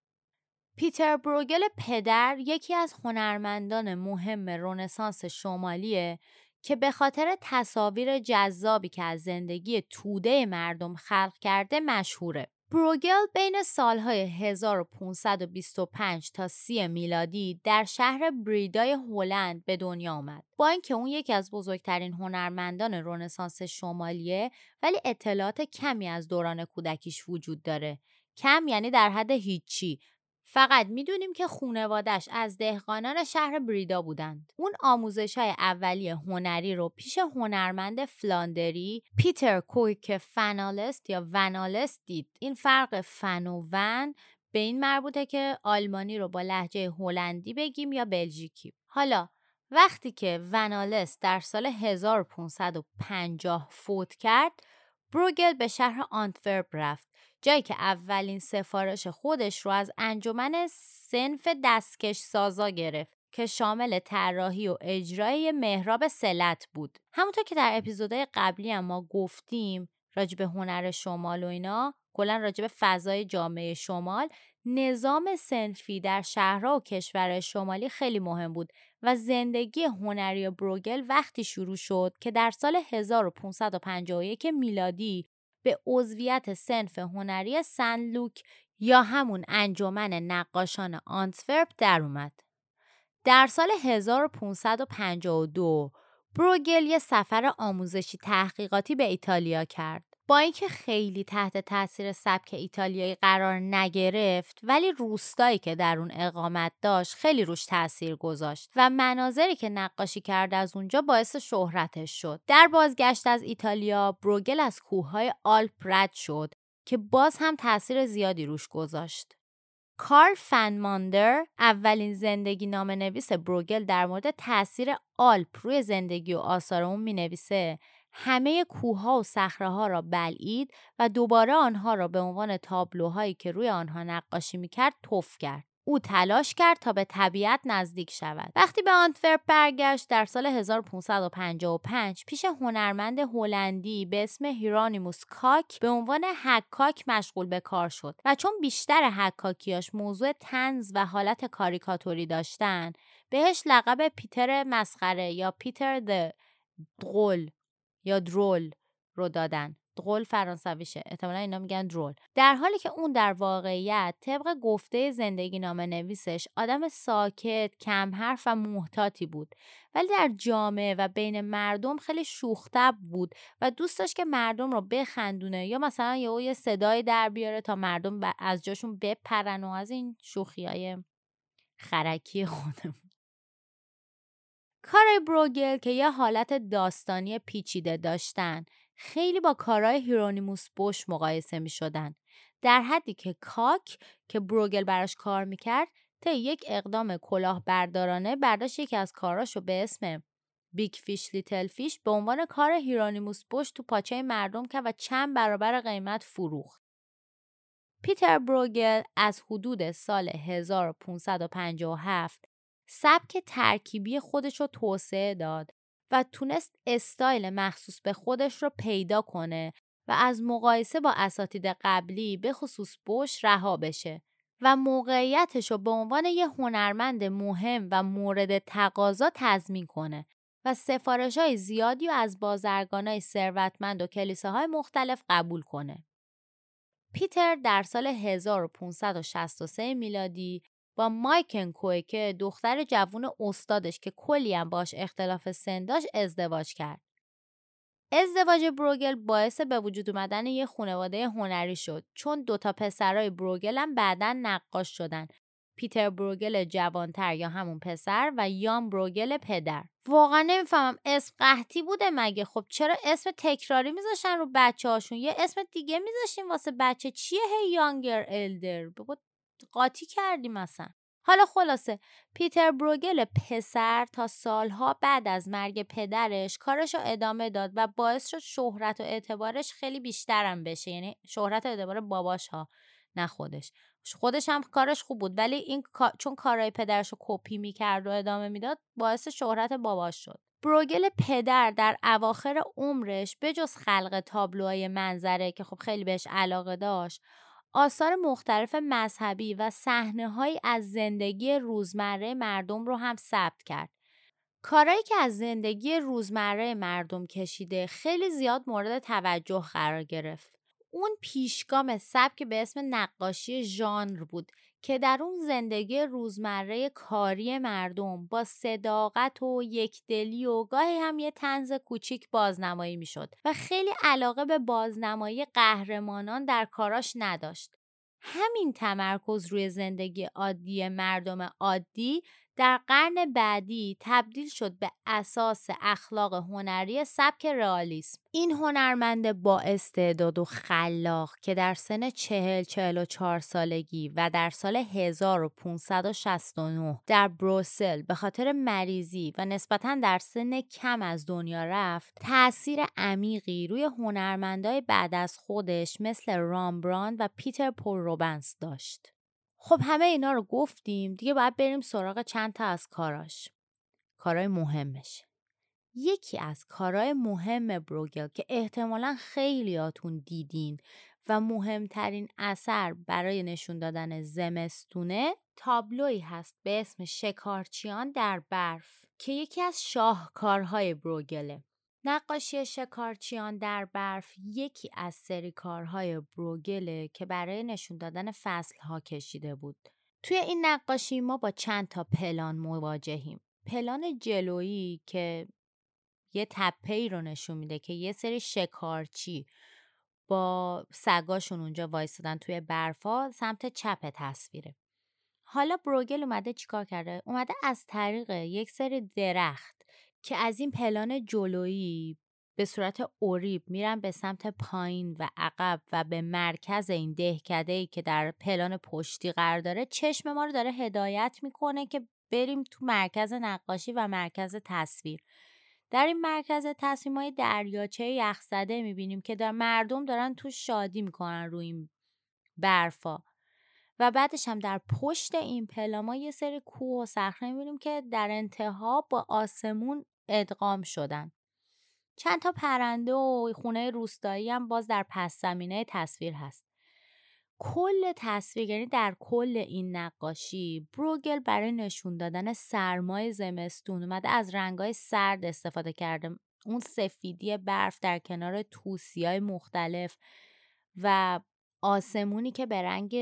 پیتر بروگل پدر یکی از هنرمندان مهم رنسانس شمالیه که به خاطر تصاویر جذابی که از زندگی توده مردم خلق کرده مشهوره. بروگل بین سالهای هزار و پانصد و بیست و پنج تا سی میلادی در شهر بریدای هلند به دنیا آمد. با اینکه اون یکی از بزرگترین هنرمندان رنسانس شمالیه، ولی اطلاعات کمی از دوران کودکیش وجود داره. کم یعنی در حد هیچی. فقط میدونیم که خانواده‌اش از دهقانان شهر بریدا بودند. اون آموزش‌های اولیه هنری رو پیش هنرمند فلاندری پیتر کویک فنالست یا ونالست دید. این فرق فن و ون به این مربوطه که آلمانی رو با لهجه هلندی بگیم یا بلژیکی. حالا وقتی که ونالست در سال هزار و پانصد و پنجاه فوت کرد، بروگل به شهر آنتورپ رفت، جایی که اولین سفارش خودش رو از انجمن صنف دستکش سازا گرفت که شامل طراحی و اجرای محراب سلت بود. همونطور که در اپیزودهای قبلی هم ما گفتیم راجب هنر شمال و اینا، کلا راجب فضای جامعه شمال، نظام صنفی در شهرها و کشور شمالی خیلی مهم بود و زندگی هنری بروگل وقتی شروع شد که در سال هزار و پانصد و پنجاه و یک میلادی به عضویت صنف هنری سن لوک یا همون انجمن نقاشان آنتورپ در اومد. در سال هزار و پانصد و پنجاه و دو بروگل یه سفر آموزشی تحقیقاتی به ایتالیا کرد. با اینکه خیلی تحت تاثیر سبک ایتالیایی قرار نگرفت، ولی روستایی که در اون اقامت داشت خیلی روش تاثیر گذاشت و مناظری که نقاشی کرد از اونجا باعث شهرتش شد. در بازگشت از ایتالیا بروگل از کوههای آلپ رد شد که باز هم تاثیر زیادی روش گذاشت. کارل فنماندر، اولین زندگی نامه نویس بروگل، در مورد تاثیر آلپ روی زندگی و آثار اون می نویسه: همه کوه‌ها و صخره‌ها را بلعید و دوباره آنها را به عنوان تابلوهایی که روی آنها نقاشی می‌کرد تف کرد. او تلاش کرد تا به طبیعت نزدیک شود. وقتی به آنتورپ برگشت در سال هزار و پانصد و پنجاه و پنج پیش هنرمند هلندی به اسم هیرونیموس کاک به عنوان حکاک مشغول به کار شد و چون بیشتر حکاکیاش موضوع طنز و حالت کاریکاتوری داشتن، بهش لقب پیتر مسخره یا پیتر د درول یا درول رو دادن. درول فرانسویشه، احتمالا اینا میگن درول. در حالی که اون در واقعیت طبق گفته زندگی نامه نویسش آدم ساکت، کم حرف و محتاطی بود، ولی در جامعه و بین مردم خیلی شوخ‌طبع بود و دوست داشت که مردم رو بخندونه یا مثلا یهو یه صدای در بیاره تا مردم از جاشون بپرن و از این شوخیای خرکی خودمون. کار بروگل که یه حالت داستانی پیچیده داشتن، خیلی با کارهای هیرونیموس بوش مقایسه می شدن، در حدی که کاک که بروگل براش کار می کرد طی یک اقدام کلاهبردارانه برداشت یکی از کاراشو به اسم بیگ فیش لیتل فیش به عنوان کار هیرونیموس بوش تو پاچه مردم کرد و چند برابر قیمت فروخت. پیتر بروگل از حدود سال هزار و پانصد و پنجاه و هفت سبک ترکیبی خودش رو توسعه داد و تونست استایل مخصوص به خودش رو پیدا کنه و از مقایسه با اساتید قبلی به خصوص بوش رها بشه و موقعیتش رو به عنوان یه هنرمند مهم و مورد تقاضا تضمین کنه و سفارش‌های زیادی رو از بازرگانای ثروتمند و کلیساهای مختلف قبول کنه. پیتر در سال هزار و پانصد و شصت و سه میلادی با مایکن کویک، دختر جوون استادش که کلی هم باش اختلاف سن داشت، ازدواج کرد. ازدواج بروگل باعث به وجود اومدن یه خانواده هنری شد، چون دوتا پسرای بروگل هم بعداً نقاش شدن، پیتر بروگل جوانتر یا همون پسر و یان بروگل پدر. واقعا نمیفهمم اسم قحطی بوده مگه؟ خب چرا اسم تکراری میذاشن رو بچه هاشون؟ یه اسم دیگه میذاشین واسه بچه، چیه هی یانگر الدر؟ بابا قاطی کردی مثلا. حالا خلاصه پیتر بروگل پسر تا سالها بعد از مرگ پدرش کارش رو ادامه داد و باعث شد شهرت و اعتبارش خیلی بیشترم بشه، یعنی شهرت و اعتبار باباش ها، نه خودش. خودش هم کارش خوب بود، ولی این چون کارهای پدرش رو کپی میکرد و ادامه میداد باعث شهرت باباش شد. بروگل پدر در اواخر عمرش به جز خلق تابلوهای منظره که خب خیلی بهش علاقه داشت، آثار مختلف مذهبی و صحنه‌هایی از زندگی روزمره مردم رو هم ثبت کرد. کارهایی که از زندگی روزمره مردم کشیده خیلی زیاد مورد توجه قرار گرفت. اون پیشگام سبک به اسم نقاشی ژانر بود که در اون زندگی روزمره کاری مردم با صداقت و یکدلی و گاهی هم یه طنز کوچیک بازنمایی میشد و خیلی علاقه به بازنمایی قهرمانان در کاراش نداشت. همین تمرکز روی زندگی عادی مردم عادی در قرن بعدی تبدیل شد به اساس اخلاق هنری سبک رئالیسم. این هنرمند با استعداد و خلاق که در سن چهل چهل و چهار سالگی و در سال هزار و پانصد و شصت و نه در بروسل به خاطر مریضی و نسبتاً در سن کم از دنیا رفت، تأثیر عمیقی روی هنرمندای بعد از خودش مثل رامبراند و پیتر پول روبنس داشت. خب همه اینا رو گفتیم، دیگه باید بریم سراغ چند تا از کاراش، کارای مهمش. یکی از کارای مهم بروگل که احتمالاً خیلیاتون دیدین و مهمترین اثر برای نشون دادن زمستونه، تابلوی هست به اسم شکارچیان در برف که یکی از شاهکارهای بروگله. نقاشی شکارچیان در برف یکی از سری کارهای بروگله که برای نشون دادن فصلها کشیده بود. توی این نقاشی ما با چند تا پلان مواجهیم. پلان جلویی که یه تپه‌ای رو نشون میده که یه سری شکارچی با سگاشون اونجا وایستادن توی برفا، سمت چپ تصویره. حالا بروگل اومده چیکار کرده؟ اومده از طریق یک سری درخت که از این پلان جلویی به صورت اوریب میرن به سمت پایین و عقب و به مرکز این دهکده‌ای که در پلان پشتی قرار داره، چشم ما رو داره هدایت میکنه که بریم تو مرکز نقاشی و مرکز تصویر. در این مرکز تصویر ما یه دریاچه یخزده میبینیم که در مردم دارن تو شادی میکنن روی این برفا. و بعدش هم در پشت این پلاما یه سری کوه و صخره می‌بینیم که در انتها با آسمون ادغام شدن. چند تا پرنده و خونه روستایی هم باز در پس زمینه تصویر هست. کل تصویر، یعنی در کل این نقاشی، بروگل برای نشون دادن سرمای زمستون اومده از رنگ‌های سرد استفاده کرده. اون سفیدی برف در کنار توسیه‌های مختلف و آسمونی که به رنگ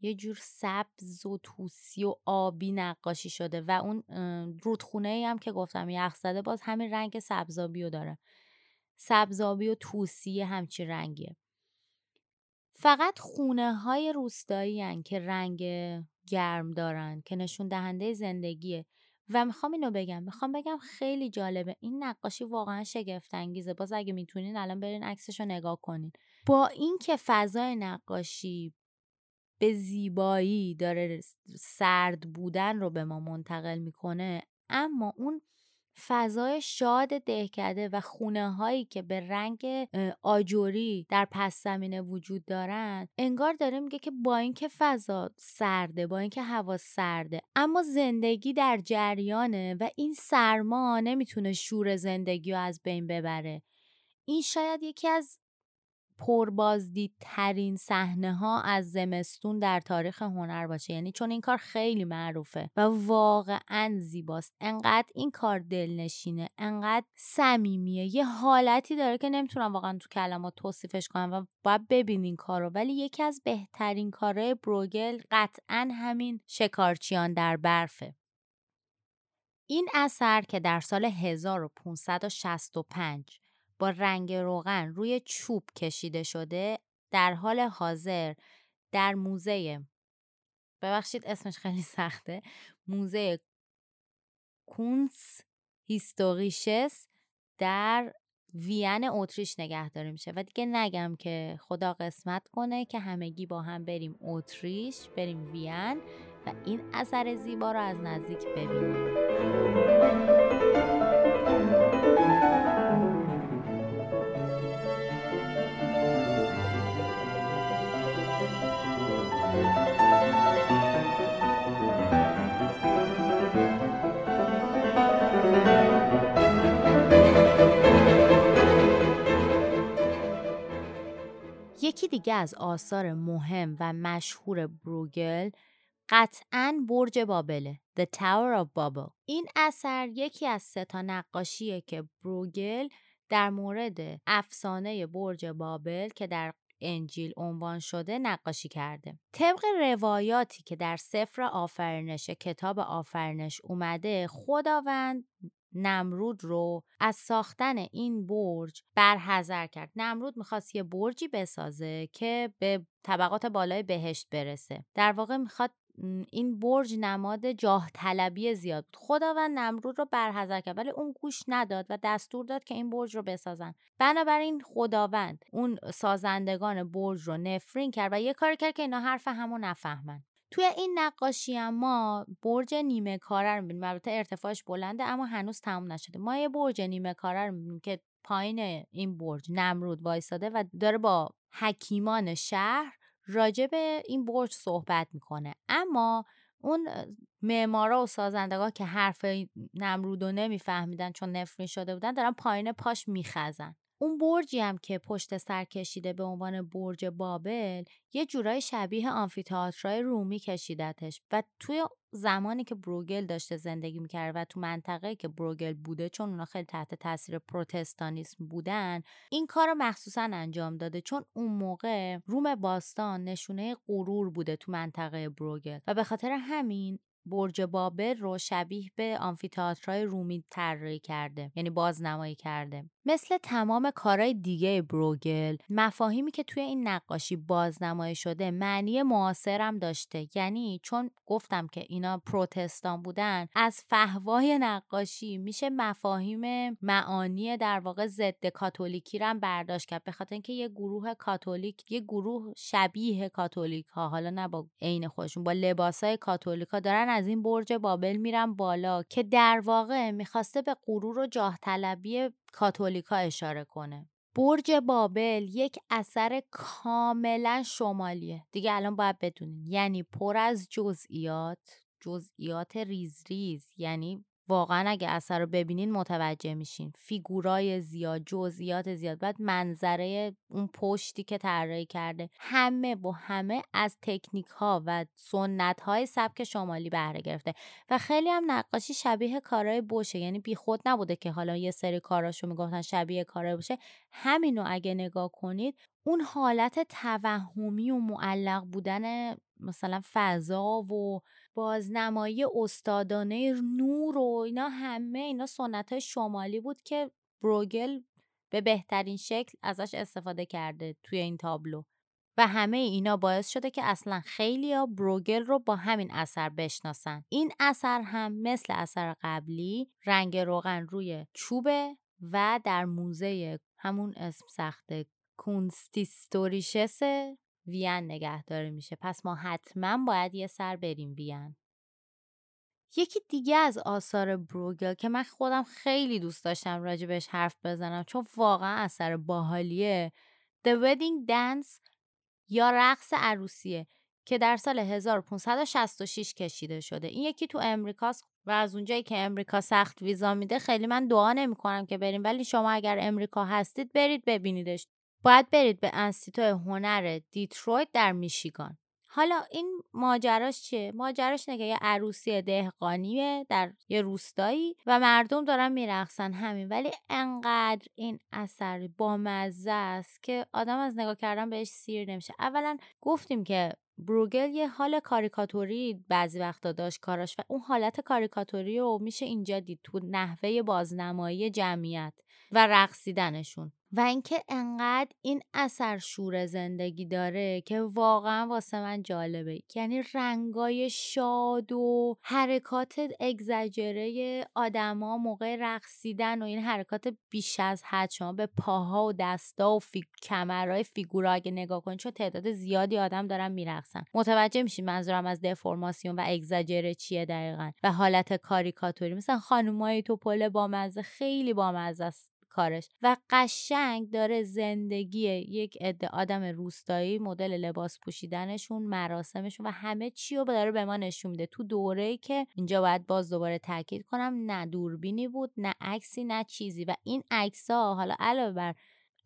یه جور سبز و توسی و آبی نقاشی شده و اون رودخونه هم که گفتم یخزده باز همین رنگ سبزابی رو داره، سبزابی و توسی همچی رنگیه. فقط خونه های روستایی هن که رنگ گرم دارن که نشون دهنده زندگیه و میخوام اینو بگم میخوام بگم خیلی جالبه این نقاشی، واقعا شگفت انگیزه. باز اگه میتونین الان برین عکسشو نگاه کنین. با اینکه فضای نقاشی به زیبایی داره سرد بودن رو به ما منتقل میکنه، اما اون فضای شاد دهکده و خونه هایی که به رنگ آجوری در پس زمینه وجود دارن، انگار داره میگه که با اینکه فضا سرده، با اینکه هوا سرده، اما زندگی در جریانه و این سرما نمیتونه شور زندگی رو از بین ببره. این شاید یکی از پربازدیدترین صحنه ها از زمستون در تاریخ هنر باشه، یعنی چون این کار خیلی معروفه و واقعا زیباست. انقدر این کار دلنشینه، انقدر صمیمیه، یه حالتی داره که نمیتونم واقعا تو کلمات توصیفش کنم و باید ببینین کارو. ولی یکی از بهترین کارهای بروگل قطعا همین شکارچیان در برفه. این اثر که در سال هزار و پانصد و شصت و پنج با رنگ روغن روی چوب کشیده شده، در حال حاضر در موزه، ببخشید اسمش خیلی سخته، موزه کونستهیستوریشس در وین اتریش نگهداری میشه. و دیگه نگم که خدا قسمت کنه که همگی با هم بریم اتریش، بریم وین و این اثر زیبا رو از نزدیک ببینیم. یکی دیگه از آثار مهم و مشهور بروگل قطعاً برج بابله، The Tower of Babel. این اثر یکی از سه تا نقاشیه که بروگل در مورد افسانه برج بابل که در انجیل عنوان شده نقاشی کرده. طبق روایاتی که در سفر آفرینش، کتاب آفرینش اومده، خداوند نمرود رو از ساختن این برج برحذر کرد. نمرود میخواست یه برجی بسازه که به طبقات بالای بهشت برسه. در واقع میخواد این برج نماد جاه طلبی زیاد بود. خداوند نمرود رو برحذر کرد ولی اون گوش نداد و دستور داد که این برج رو بسازن. بنابراین خداوند اون سازندگان برج رو نفرین کرد و یه کار کرد که اینا حرف همو نفهمن. توی این نقاشی ما برج نیمه کاره رو می‌بینیم. البته ارتفاعش بلنده اما هنوز تموم نشده. ما یه برج نیمه کاره رو می‌بینیم که پایین این برج نمرود وایساده و داره با حکیمان شهر راجع به این برج صحبت میکنه. اما اون معمارا و سازندگان که حرف نمرودو نمیفهمیدن چون نفرین شده بودن، دارن پایین پاش میخزن. اون برجی هم که پشت سر کشیده به عنوان برج بابل، یه جورای شبیه آمفی‌تئاترای رومی کشیدتش و توی زمانی که بروگل داشته زندگی میکرد و تو منطقه که بروگل بوده، چون اونا خیلی تحت تاثیر پروتستانیسم بودن، این کار رو مخصوصا انجام داده، چون اون موقع روم باستان نشونه غرور بوده تو منطقه بروگل و به خاطر همین برج بابل رو شبیه به آمفی‌تئاترای رومی طراحی کرده، یعنی بازنمایی کرده. مثل تمام کارهای دیگه بروگل، مفاهیمی که توی این نقاشی بازنمایی شده معنی معاصر هم داشته. یعنی چون گفتم که اینا پروتستان بودن، از فحوای نقاشی میشه مفاهیم معانی در واقع ضد کاتولیکی رو هم برداشت کرد، به خاطر اینکه یه گروه کاتولیک، یه گروه شبیه کاتولیک ها، حالا نه با عین خودشون، با لباسای کاتولیکا دارن از این برج بابل میرن بالا، که در واقع میخواسته به غرور و جاه طلبی کاتولیکا اشاره کنه. برج بابل یک اثر کاملا شمالیه دیگه، الان باید بدونین، یعنی پر از جزئیات، جزئیات ریز ریز، یعنی واقعا اگه اثر رو ببینین متوجه میشین، فیگورای زیاد، جزئیات زیاد، بعد منظره اون پشتی که طراحی کرده، همه با همه از تکنیک ها و سنت های سبک شمالی بهره گرفته و خیلی هم نقاشی شبیه کارهای بوشه، یعنی بی خود نبوده که حالا یه سری کاراشو میگفتن شبیه کارهای بوشه. همینو اگه نگاه کنید، اون حالت توهمی و معلق بودن مثلا فضا و بازنمایی استادانه نور و اینا، همه اینا سنت‌های شمالی بود که بروگل به بهترین شکل ازش استفاده کرده توی این تابلو. و همه اینا باعث شده که اصلا خیلیا بروگل رو با همین اثر بشناسن. این اثر هم مثل اثر قبلی رنگ روغن روی چوبه و در موزه همون اسم سخته کونستیستوریشس وین نگهداری میشه. پس ما حتما باید یه سر بریم وین. یکی دیگه از آثار بروگل که من خودم خیلی دوست داشتم راجبش حرف بزنم چون واقعا اثر باحالیه، The Wedding Dance یا رقص عروسیه که در سال هزار و پانصد و شصت و شش کشیده شده. این یکی تو امریکاست و از اونجایی که امریکا سخت ویزا میده خیلی من دعا نمی‌کنم که بریم، ولی شما اگر امریکا هستید برید ببینیدش. باید برید به انستیتوی هنر دیترویت در میشیگان. حالا این ماجراش چیه؟ ماجراش نگه یه عروسی دهقانیه در یه روستایی و مردم دارن میرقصن همین، ولی انقدر این اثر بامزه است که آدم از نگاه کردن بهش سیر نمیشه. اولا گفتیم که بروگل یه حال کاریکاتوری بعضی وقتا داشت کاراش و اون حالت کاریکاتوری رو میشه اینجا دید تو نحوه بازنمایی جمعیت و رقصیدنشون. و اینکه انقدر این اثر شور زندگی داره که واقعا واسه من جالبه، یعنی رنگای شاد و حرکات اگزاجره آدما موقع رقصیدن و این حرکات بیش از حد، شما به پاها و دستا و فیگ... کمرای فیگورا اگه نگاه کنید چون تعداد زیادی آدم دارن میرقصن متوجه میشین منظورم از دفرماسیون و اگزاجره چیه دقیقاً و حالت کاریکاتوری. مثلا خانمای توپل بامزه، خیلی بامزه است کارش و قشنگ داره زندگی یک عده آدم روستایی، مدل لباس پوشیدنشون، مراسمشون و همه چی رو داره به ما نشون میده تو دوره‌ای که اینجا باید باز دوباره تاکید کنم نه دوربینی بود نه عکسی نه چیزی و این عکس‌ها حالا علاوه بر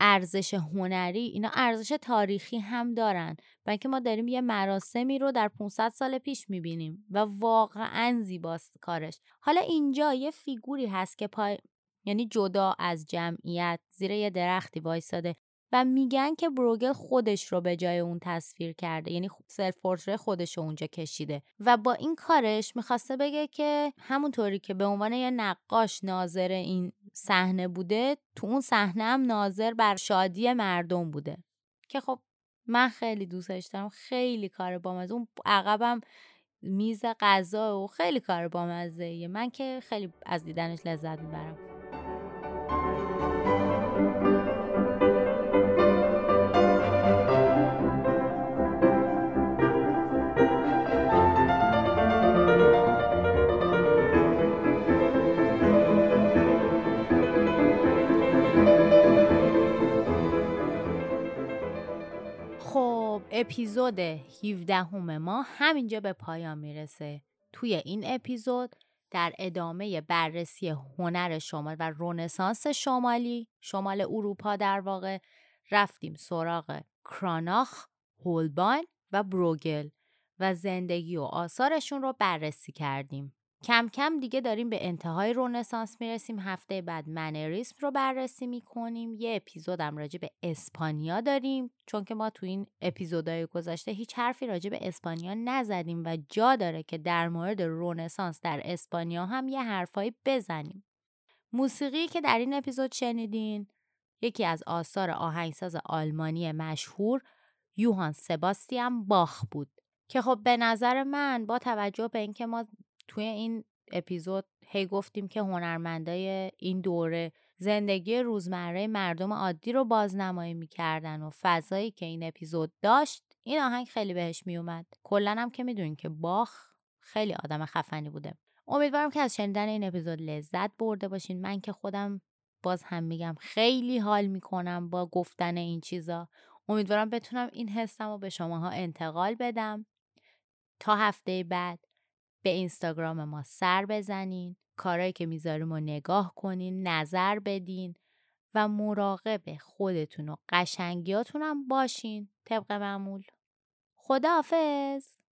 ارزش هنری اینا ارزش تاریخی هم دارن، برای اینکه ما داریم یه مراسمی رو در پانصد سال پیش می‌بینیم و واقعاً زیباست کارش. حالا اینجا یه فیگوری هست که پای یعنی جدا از جمعیت زیر یه درختی وایساده و میگن که بروگل خودش رو به جای اون تصویر کرده، یعنی سلف پورتری خودش رو اونجا کشیده و با این کارش میخواسته بگه که همونطوری که به عنوان یه نقاش ناظر این صحنه بوده تو اون صحنه هم ناظر بر شادی مردم بوده که خب من خیلی دوستش دارم. خیلی کار بامزه، اون عقبم میز غذا و خیلی کار بامزه، من که خیلی از دیدنش لذت میبرم. اپیزود هفدهم ما همینجا به پایان میرسه. توی این اپیزود در ادامه بررسی هنر شمال و رنسانس شمالی، شمال اروپا در واقع، رفتیم سراغ کراناخ، هولباین و بروگل و زندگی و آثارشون رو بررسی کردیم. کم کم دیگه داریم به انتهای رنسانس میرسیم. هفته بعد منریسم رو بررسی میکنیم. یه اپیزود هم راجع به اسپانیا داریم چون که ما تو این اپیزودهای گذشته هیچ حرفی راجع به اسپانیا نزدیم و جا داره که در مورد رنسانس در اسپانیا هم یه حرفایی بزنیم. موسیقی که در این اپیزود شنیدین یکی از آثار آهنگساز آلمانی مشهور یوهان سباستیان باخ بود که خب به نظر من با توجه به اینکه ما توی این اپیزود هی گفتیم که هنرمندای این دوره زندگی روزمره مردم عادی رو بازنمایی میکردن و فضایی که این اپیزود داشت این آهنگ خیلی بهش میومد. کلن هم که میدونین که باخ خیلی آدم خفنی بوده. امیدوارم که از شنیدن این اپیزود لذت برده باشین. من که خودم باز هم میگم خیلی حال میکنم با گفتن این چیزا. امیدوارم بتونم این حسمو به شماها انتقال بدم. تا هفته بعد به اینستاگرام ما سر بزنین، کارهایی که میذاریم رو نگاه کنین، نظر بدین و مراقب خودتون و قشنگیاتون هم باشین طبق معمول. خداحافظ.